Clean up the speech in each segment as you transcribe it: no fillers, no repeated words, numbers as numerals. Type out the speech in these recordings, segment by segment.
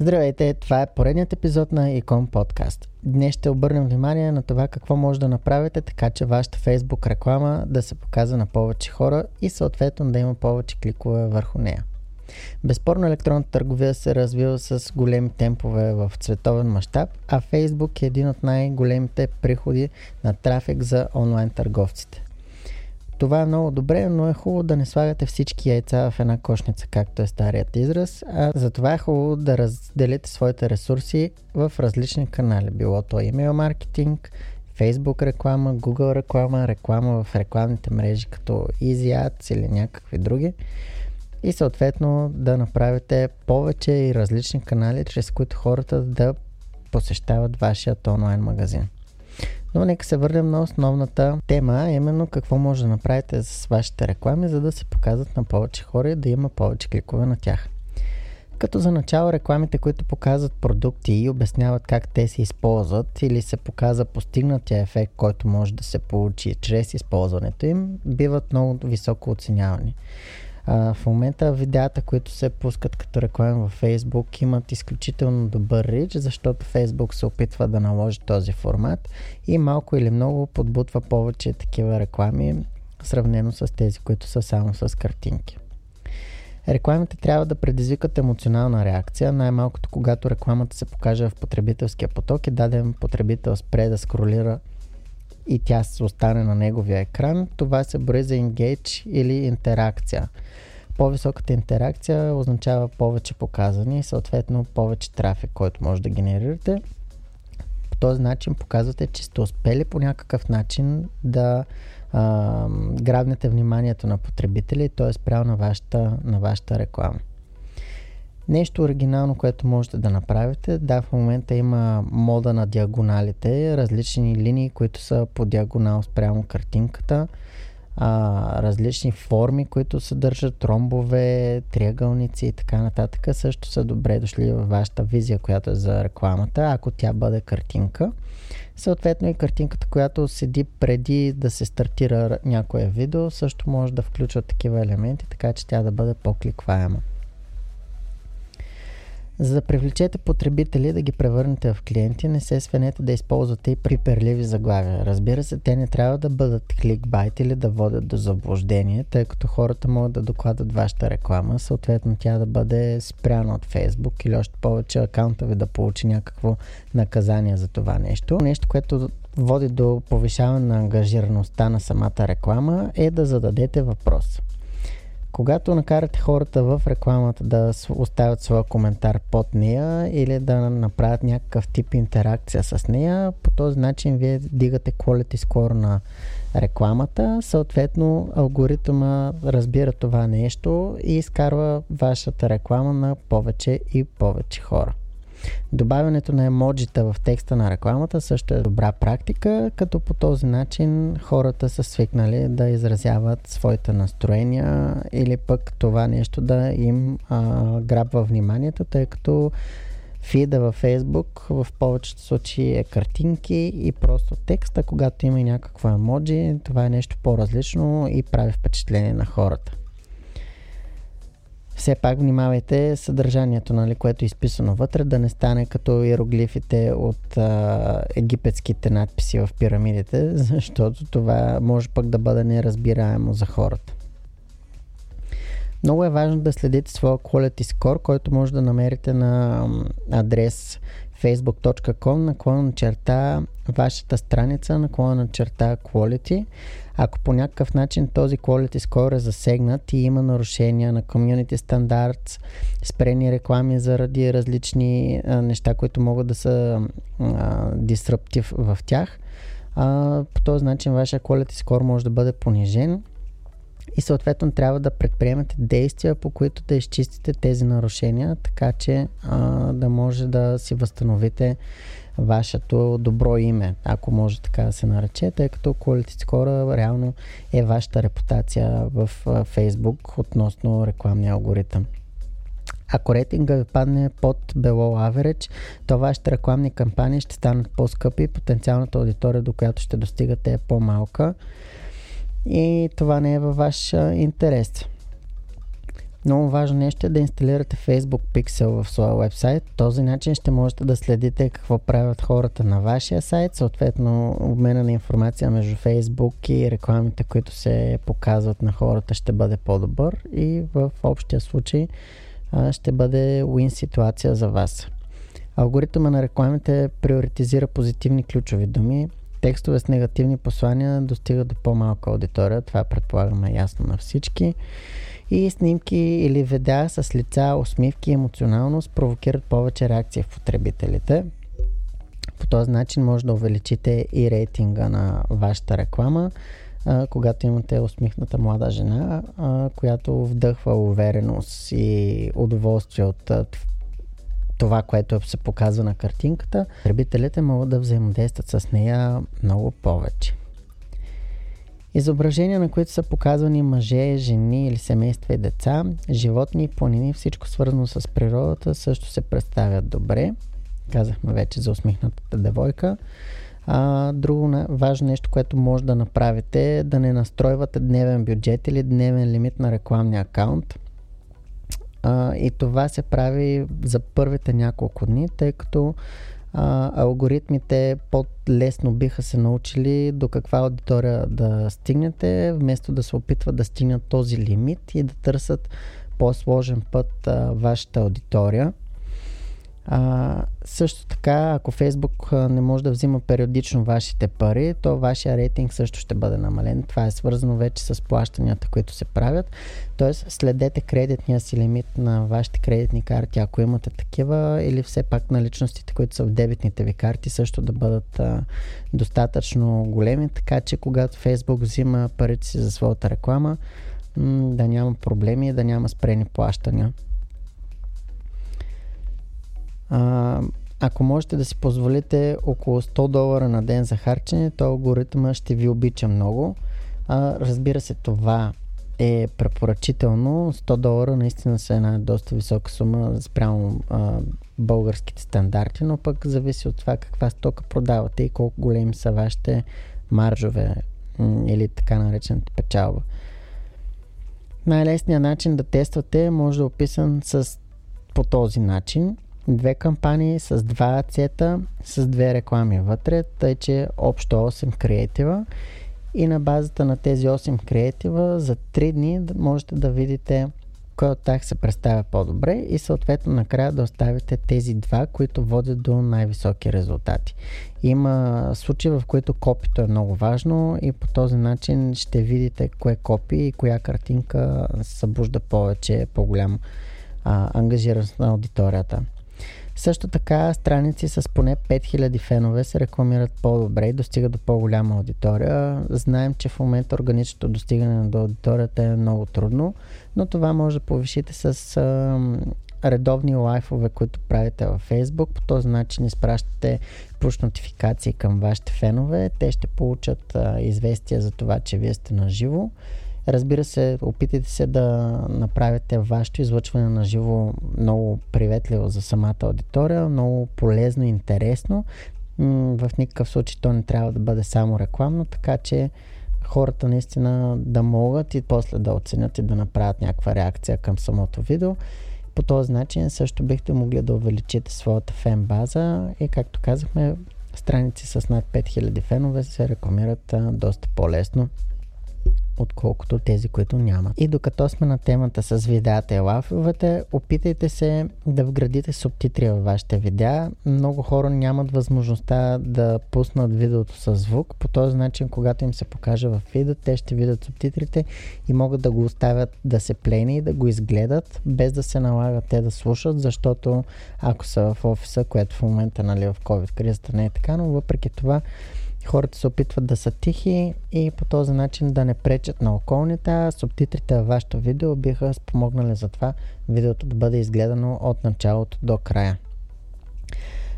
Здравейте, това е поредният епизод на eComm Podcast. Днес ще обърнем внимание на това какво може да направите, така че вашата Facebook реклама да се показва на повече хора и съответно да има повече кликове върху нея. Безспорно електронната търговия се развива с големи темпове в световен мащаб, а Facebook е един от най-големите приходи на трафик за онлайн търговците. Това е много добре, но е хубаво да не слагате всички яйца в една кошница, както е старият израз, а затова е хубаво да разделите своите ресурси в различни канали, било то имейл маркетинг, Facebook реклама, Google реклама, реклама в рекламните мрежи като Easy Ads или някакви други и съответно да направите повече и различни канали, чрез които хората да посещават вашия онлайн магазин. Но нека се върнем на основната тема, именно какво може да направите с вашите реклами, за да се показват на повече хора и да има повече кликове на тях. Като за начало рекламите, които показват продукти и обясняват как те се използват или се показва постигнатия ефект, който може да се получи чрез използването им, биват много високо оценявани. В момента видеата, които се пускат като реклами във Facebook, имат изключително добър рич, защото Facebook се опитва да наложи този формат и малко или много подбутва повече такива реклами, сравнено с тези, които са само с картинки. Рекламите трябва да предизвикат емоционална реакция, най-малкото когато рекламата се покаже в потребителския поток и даден потребител спре да скролира и тя се остане на неговия екран, това се брои за engage или интеракция. По-високата интеракция означава повече показани и съответно повече трафик, който може да генерирате. По този начин показвате, че сте успели по някакъв начин да грабнете вниманието на потребители, т.е. спрямо на вашата реклама. Нещо оригинално, което можете да направите, в момента има мода на диагоналите, различни линии, които са по диагонал спрямо картинката, различни форми, които съдържат ромбове, триъгълници и така нататък, също са добре дошли във вашата визия, която е за рекламата, ако тя бъде картинка. Съответно и картинката, която седи преди да се стартира някое видео, също може да включва такива елементи, така че тя да бъде по-кликваема. За да привлечете потребители да ги превърнете в клиенти, не се свенете да използвате и приперливи заглавия. Разбира се, те не трябва да бъдат кликбайт или да водят до заблуждение, тъй като хората могат да докладат вашата реклама, съответно тя да бъде спряна от Facebook или още повече акаунта ви да получи някакво наказание за това нещо. Нещо, което води до повишаване на ангажираността на самата реклама, е да зададете въпрос. Когато накарате хората в рекламата да оставят своя коментар под нея или да направят някакъв тип интеракция с нея, по този начин вие дигате quality score на рекламата, съответно алгоритъма разбира това нещо и изкарва вашата реклама на повече и повече хора. Добавянето на емоджита в текста на рекламата също е добра практика, като по този начин хората са свикнали да изразяват своите настроения или пък това нещо да им грабва вниманието, тъй като фида във Facebook в повечето случаи е картинки и просто текста, когато има и някаква емоджи, това е нещо по-различно и прави впечатление на хората. Все пак внимавайте съдържанието, което е изписано вътре, да не стане като иероглифите от египетските надписи в пирамидите, защото това може пък да бъде неразбираемо за хората. Много е важно да следите своя quality score, който може да намерите на адрес facebook.com/, вашата страница, / quality. Ако по някакъв начин този quality score е засегнат и има нарушения на community standards, спрени реклами заради различни неща, които могат да са disruptive в тях, по този начин вашия quality score може да бъде понижен и съответно трябва да предприемете действия, по които да изчистите тези нарушения, така че да може да си възстановите вашето добро име, ако може така да се нарече, тъй като quality score реално е вашата репутация в Facebook относно рекламния алгоритъм. Ако рейтинга падне под below average, то вашите рекламни кампании ще станат по-скъпи, потенциалната аудитория, до която ще достигате, е по-малка и това не е във ваш интерес. Много важно нещо е да инсталирате Facebook Pixel в своя уебсайт. Този начин ще можете да следите какво правят хората на вашия сайт, съответно обмена на информация между Facebook и рекламите, които се показват на хората, ще бъде по-добър и в общия случай ще бъде win ситуация за вас. Алгоритъмът на рекламите приоритизира позитивни ключови думи. Текстове с негативни послания достигат до по-малка аудитория, това предполагаме ясно на всички. И снимки или видеа с лица, усмивки и емоционалност провокират повече реакции в потребителите. По този начин може да увеличите и рейтинга на вашата реклама, когато имате усмихната млада жена, която вдъхва увереност и удоволствие от това, което се показва на картинката, потребителите могат да взаимодействат с нея много повече. Изображения, на които са показвани мъже, жени или семейства и деца, животни и планини, всичко свързано с природата, също се представят добре. Казахме вече за усмихнатата девойка. Друго важно нещо, което може да направите, е да не настройвате дневен бюджет или дневен лимит на рекламния акаунт. И това се прави за първите няколко дни, тъй като алгоритмите по-лесно биха се научили до каква аудитория да стигнете, вместо да се опитват да стигнат този лимит и да търсят по-сложен път вашата аудитория. Също така, ако Facebook не може да взима периодично вашите пари, то вашия рейтинг също ще бъде намален. Това е свързано вече с плащанията, които се правят. Тоест, следете кредитния си лимит на вашите кредитни карти, ако имате такива, или все пак наличностите, които са в дебитните ви карти, също да бъдат достатъчно големи, така че когато Facebook взима парите си за своята реклама, да няма проблеми и да няма спрени плащания. Ако можете да си позволите около $100 на ден за харчене, то алгоритъма ще ви обича много. Разбира се, това е препоръчително. $100 наистина са една доста висока сума спрямо българските стандарти, но пък зависи от това каква стока продавате и колко големи са вашите маржове или така наречената печалба. Най-лесният начин да тествате може да е описан по този начин. 2 кампании с 2 ацета, с 2 реклами вътре, тъй че общо 8 креатива и на базата на тези 8 креатива за 3 дни можете да видите кой от тях се представя по-добре и съответно накрая да оставите тези 2, които водят до най-високи резултати. Има случаи, в които копито е много важно и по този начин ще видите кое копи и коя картинка събужда повече, по-голям ангажираност на аудиторията. Също така страници с поне 5000 фенове се рекламират по-добре и достигат до по-голяма аудитория. Знаем, че в момента органичното достигане до аудиторията е много трудно, но това може да повишите с редовни лайфове, които правите във Facebook. По този начин изпращате push нотификации към вашите фенове. Те ще получат известия за това, че вие сте на живо. Разбира се, опитайте се да направите вашето излъчване на живо много приветливо за самата аудитория, много полезно и интересно. В никакъв случай то не трябва да бъде само рекламно, така че хората наистина да могат и после да оценят и да направят някаква реакция към самото видео. По този начин също бихте могли да увеличите своята фен база и, както казахме, страници с над 5000 фенове се рекламират доста по-лесно, отколкото тези, които нямат. И докато сме на темата с видеата и лайфовете, опитайте се да вградите субтитри във вашите видеа. Много хора нямат възможността да пуснат видеото със звук. По този начин, когато им се покаже във видео, те ще видят субтитрите и могат да го оставят да се плени и да го изгледат, без да се налагат те да слушат, защото ако са в офиса, което в момента в COVID кризата не е така, но въпреки това хората се опитват да са тихи и по този начин да не пречат на околните, а субтитрите във вашето видео биха спомогнали за това видеото да бъде изгледано от началото до края.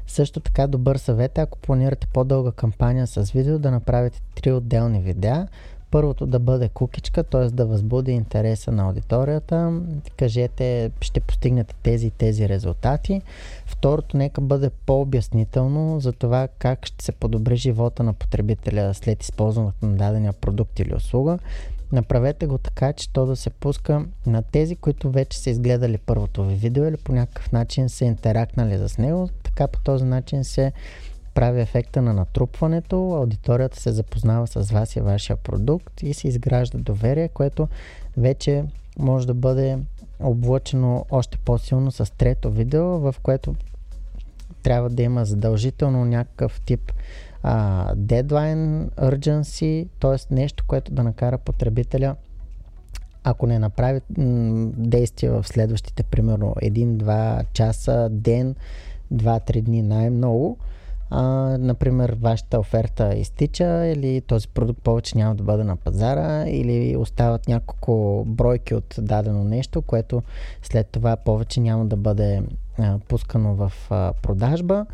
Също така добър съвет е, ако планирате по-дълга кампания с видео, да направите 3 отделни видеа. Първото да бъде кукичка, т.е. да възбуди интереса на аудиторията. Кажете, ще постигнете тези и тези резултати. Второто, нека бъде по-обяснително за това как ще се подобри живота на потребителя след използването на дадения продукт или услуга. Направете го така, че то да се пуска на тези, които вече са изгледали първото ви видео или по някакъв начин са интерактнали с него. Така по този начин се прави ефекта на натрупването, аудиторията се запознава с вас и вашия продукт и се изгражда доверие, което вече може да бъде облъчено още по-силно с трето видео, в което трябва да има задължително някакъв тип дедлайн, urgency, т.е. нещо, което да накара потребителя, ако не направи действие в следващите, примерно 1-2 часа, ден, 2-3 дни най-много, например, вашата оферта изтича или този продукт повече няма да бъде на пазара или остават няколко бройки от дадено нещо, което след това повече няма да бъде пускано в продажба.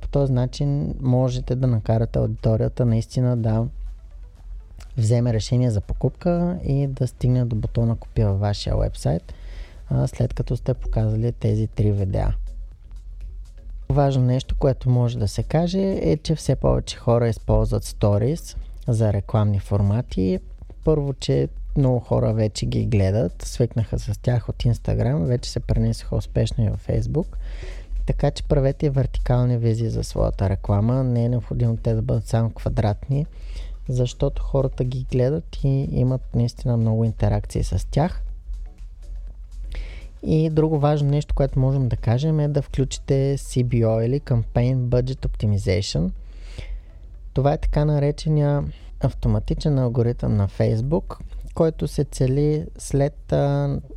По този начин можете да накарате аудиторията наистина да вземе решение за покупка и да стигне до бутона купи във вашия уебсайт, след като сте показали тези 3 видеа. Важно нещо, което може да се каже е, че все повече хора използват stories за рекламни формати. Първо, че много хора вече ги гледат, свикнаха с тях от Instagram, вече се пренесоха успешно и във Facebook. Така че правете вертикални визии за своята реклама, не е необходимо те да бъдат само квадратни, защото хората ги гледат и имат наистина много интеракции с тях. И друго важно нещо, което можем да кажем е да включите CBO или Campaign Budget Optimization. Това е така наречения автоматичен алгоритъм на Facebook, който се цели след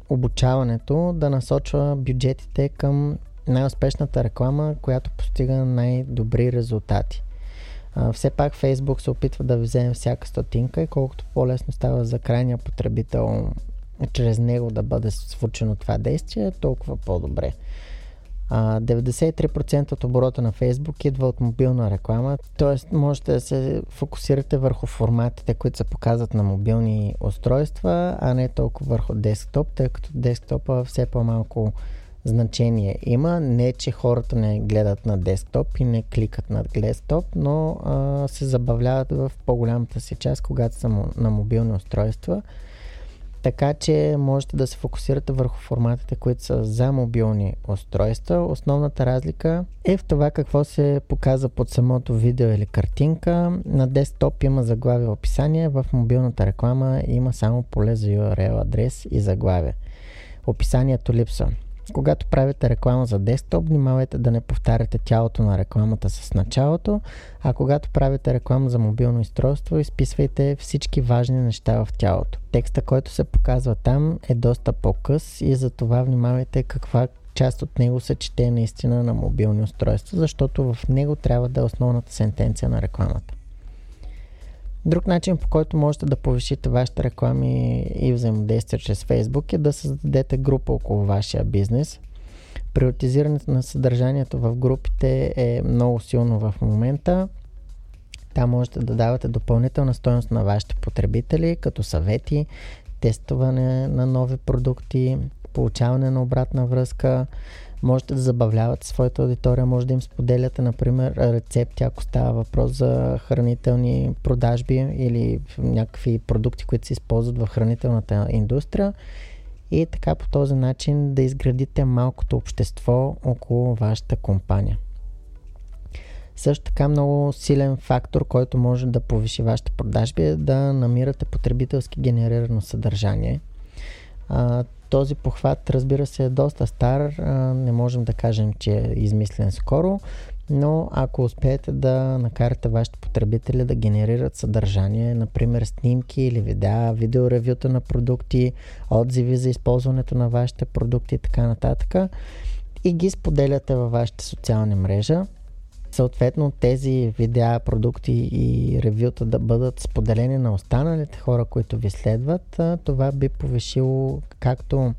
обучаването да насочва бюджетите към най-успешната реклама, която постига най-добри резултати. Все пак Facebook се опитва да вземе всяка стотинка и колкото по-лесно става за крайния потребител чрез него да бъде свършено това действие, толкова по-добре. 93% от оборота на Facebook идва от мобилна реклама, т.е. можете да се фокусирате върху форматите, които се показват на мобилни устройства, а не толкова върху десктоп, тъй като десктопа все по-малко значение има. Не, че хората не гледат на десктоп и не кликат на десктоп, но се забавляват в по-голямата си част, когато са на мобилни устройства. Така че можете да се фокусирате върху форматите, които са за мобилни устройства. Основната разлика е в това какво се показва под самото видео или картинка. На десктоп има заглавие и описание, в мобилната реклама има само поле за URL адрес и заглавие. Описанието липсва. Когато правите реклама за десктоп, внимавайте да не повтаряте тялото на рекламата с началото, а когато правите реклама за мобилно устройство, изписвайте всички важни неща в тялото. Текста, който се показва там, е доста по-къс и затова внимавайте каква част от него се чете наистина на мобилни устройства, защото в него трябва да е основната сентенция на рекламата. Друг начин, по който можете да повишите вашите реклами и взаимодействие чрез Facebook е да създадете група около вашия бизнес. Приоритизирането на съдържанието в групите е много силно в момента. Там можете да давате допълнителна стойност на вашите потребители, като съвети, тестване на нови продукти, получаване на обратна връзка. Можете да забавлявате своята аудитория, може да им споделяте, например, рецепти, ако става въпрос за хранителни продажби или някакви продукти, които се използват в хранителната индустрия. И така по този начин да изградите малкото общество около вашата компания. Също така много силен фактор, който може да повиши вашите продажби е да намирате потребителски генерирано съдържание. Този похват, разбира се, е доста стар, не можем да кажем, че е измислен скоро, но ако успеете да накарате вашите потребители да генерират съдържание, например снимки или видеа, видеоревюта на продукти, отзиви за използването на вашите продукти и така нататък, и ги споделяте във вашите социални мрежи, съответно тези видеа, продукти и ревюта да бъдат споделени на останалите хора, които ви следват, това би повишило както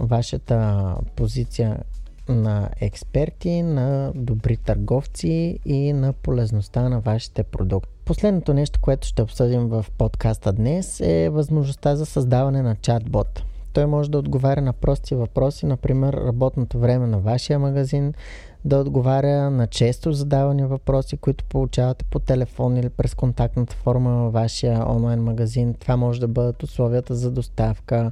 вашата позиция на експерти, на добри търговци и на полезността на вашите продукти. Последното нещо, което ще обсъдим в подкаста днес, е възможността за създаване на чатбот. Той може да отговаря на прости въпроси, например работното време на вашия магазин, да отговаря на често задавани въпроси, които получавате по телефон или през контактната форма във вашия онлайн магазин. Това може да бъдат условията за доставка,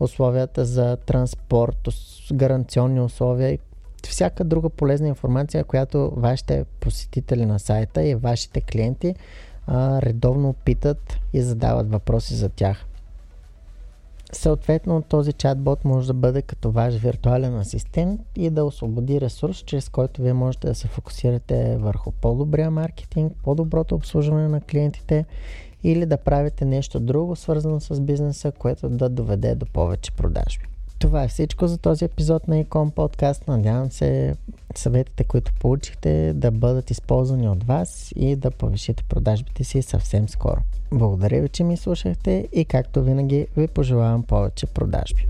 условията за транспорт, гаранционни условия и всяка друга полезна информация, която вашите посетители на сайта и вашите клиенти редовно питат и задават въпроси за тях. Съответно, този чатбот може да бъде като ваш виртуален асистент и да освободи ресурс, чрез който вие можете да се фокусирате върху по-добрия маркетинг, по-доброто обслужване на клиентите или да правите нещо друго, свързано с бизнеса, което да доведе до повече продажби. Това е всичко за този епизод на eComm Podcast. Надявам се съветите, които получихте, да бъдат използвани от вас и да повишите продажбите си съвсем скоро. Благодаря ви, че ми слушахте и както винаги ви пожелавам повече продажби.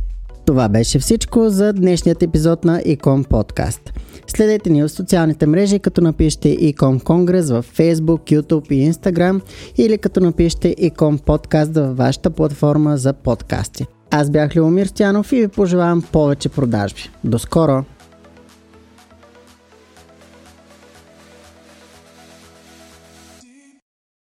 Това беше всичко за днешният епизод на eComm Podcast. Следете ни в социалните мрежи, като напишете eCommCongress във Facebook, YouTube и Instagram или като напишете eComm Podcast във вашата платформа за подкасти. Аз бях Любомир Стоянов и ви пожелавам повече продажби. До скоро!